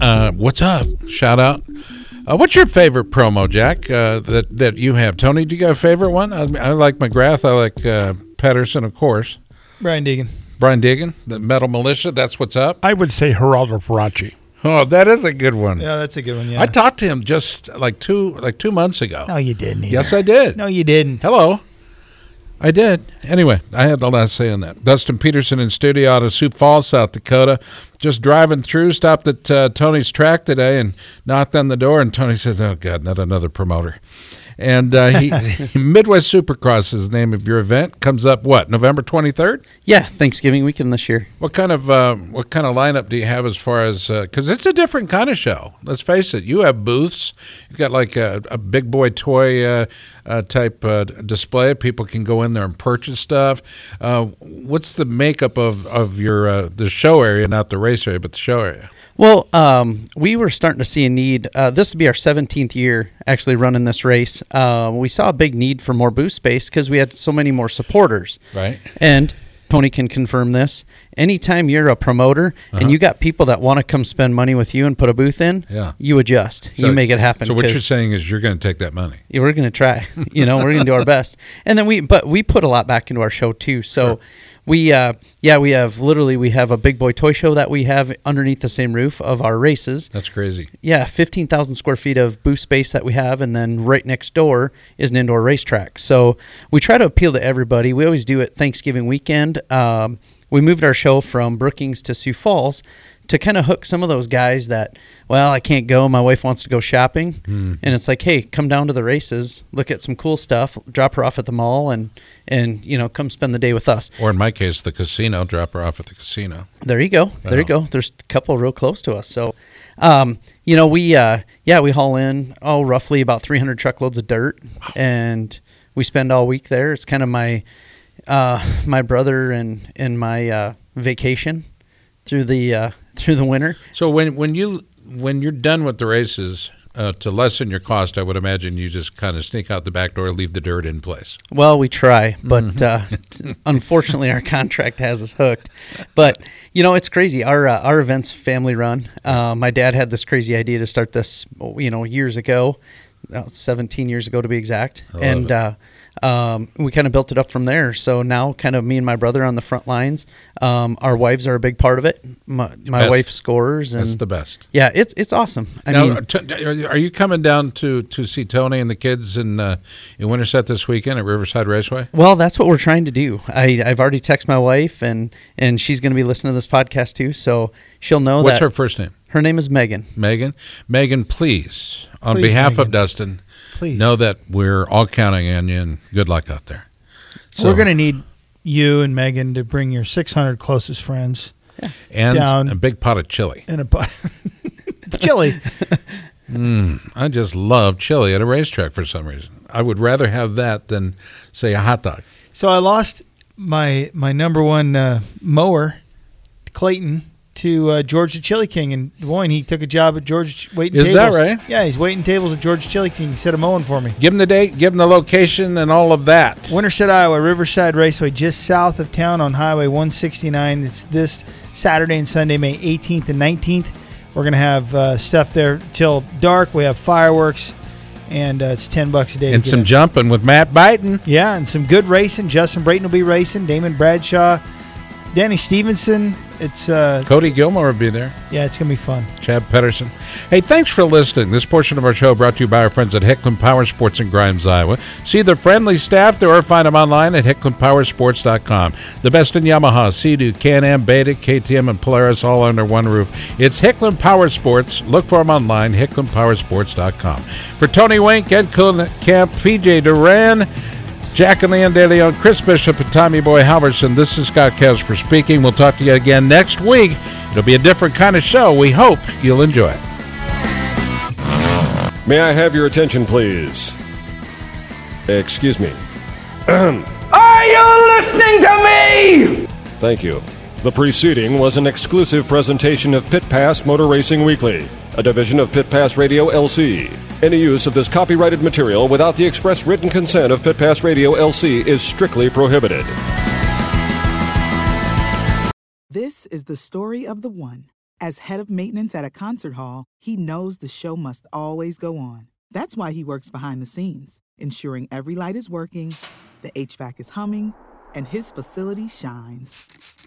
What's up? Shout out. What's your favorite promo, Jack, that you have? Tony, do you got a favorite one? I like McGrath. I like Pedersen, of course. Brian Deegan. Brian Deegan, the Metal Militia, that's what's up. I would say Geraldo Ferracci. Oh, that is a good one. Yeah, that's a good one, yeah. I talked to him just like two months ago. No, you didn't either. Yes, I did. No, you didn't. Hello. I did. Anyway, I had the last say on that. Dustin Peterson in studio out of Sioux Falls, South Dakota. Just driving through, stopped at Tony's track today and knocked on the door, and Tony says, oh, God, not another promoter. And Midwest Supercross is the name of your event. Comes up what, November 23rd? Yeah, Thanksgiving weekend this year. What kind of lineup do you have as far as because it's a different kind of show? Let's face it. You have booths. You've got like a big boy toy type display. People can go in there and purchase stuff. What's the makeup of your the show area, not the race area, but the show area? Well, we were starting to see a need. This would be our 17th year actually running this race. We saw a big need for more booth space because we had so many more supporters. Right. And Tony can confirm this. Anytime you're a promoter and you got people that want to come spend money with you and put a booth in, you adjust. So, you make it happen. So what you're saying is you're going to take that money. We're going to try. We're going to do our best. And then we put a lot back into our show too. So. Sure. We have a big boy toy show that we have underneath the same roof of our races. That's crazy. Yeah, 15,000 square feet of booth space that we have, and then right next door is an indoor racetrack. So we try to appeal to everybody. We always do it Thanksgiving weekend. We moved our show from Brookings to Sioux Falls to kind of hook some of those guys that, well, I can't go. My wife wants to go shopping. Mm. And it's like, hey, come down to the races, look at some cool stuff, drop her off at the mall, and come spend the day with us. Or in my case, the casino, drop her off at the casino. There you go. Wow. There you go. There's a couple real close to us. So, we haul in, roughly about 300 truckloads of dirt. Wow. And we spend all week there. It's kind of my brother and my vacation through the winter. So when you're done with the races, to lessen your cost, I would imagine you just kind of sneak out the back door, leave the dirt in place. Well, we try, but unfortunately our contract has us hooked. But it's crazy. Our event's family run. My dad had this crazy idea to start this, years ago, 17 years ago to be exact, and we kind of built it up from there. So now kind of me and my brother on the front lines. Our wives are a big part of it. My wife scores. And that's the best. Yeah, it's awesome. Are you coming down to see Tony and the kids in Winterset this weekend at Riverside Raceway? Well, that's what we're trying to do. I've already texted my wife, and she's going to be listening to this podcast too, so she'll know. What's her first name? Her name is Megan. Megan, please, on behalf of Dustin, please know that we're all counting on you, and good luck out there. So, we're going to need you and Megan to bring your 600 closest friends. Yeah. And down. A big pot of chili. And a pot of chili. I just love chili at a racetrack for some reason. I would rather have that than, say, a hot dog. So I lost my number one mower, Clayton, to George the Chili King in Des Moines. He took a job at George waiting tables. Is that right? Yeah, he's waiting tables at George the Chili King. He set a mowing for me. Give him the date, give him the location, and all of that. Winterset, Iowa, Riverside Raceway, just south of town on Highway 169. It's this Saturday and Sunday, May 18th and 19th. We're going to have stuff there till dark. We have fireworks, and it's $10 a day. And some jumping with Matt Byton. Yeah, and some good racing. Justin Brayton will be racing. Damon Bradshaw. Danny Stevenson. Cody Gilmore will be there. Yeah, it's going to be fun. Chad Pedersen. Hey, thanks for listening. This portion of our show brought to you by our friends at Hicklin Power Sports in Grimes, Iowa. See their friendly staff there or find them online at HicklinPowerSports.com. The best in Yamaha, Sea-Doo, Can-Am, Beta, KTM, and Polaris all under one roof. It's Hicklin Power Sports. Look for them online, HicklinPowerSports.com. For Tony Wink, Ed Koonkamp, PJ Duran, Jack and Leon DeLeon, Chris Bishop, and Tommy Boy Halverson. This is Scott Casper speaking. We'll talk to you again next week. It'll be a different kind of show. We hope you'll enjoy it. May I have your attention, please? Excuse me. Are you listening to me? Thank you. The preceding was an exclusive presentation of Pit Pass Motor Racing Weekly, a division of Pit Pass Radio, LC. Any use of this copyrighted material without the express written consent of Pit Pass Radio, LC is strictly prohibited. This is the story of the one. As head of maintenance at a concert hall, he knows the show must always go on. That's why he works behind the scenes, ensuring every light is working, the HVAC is humming, and his facility shines.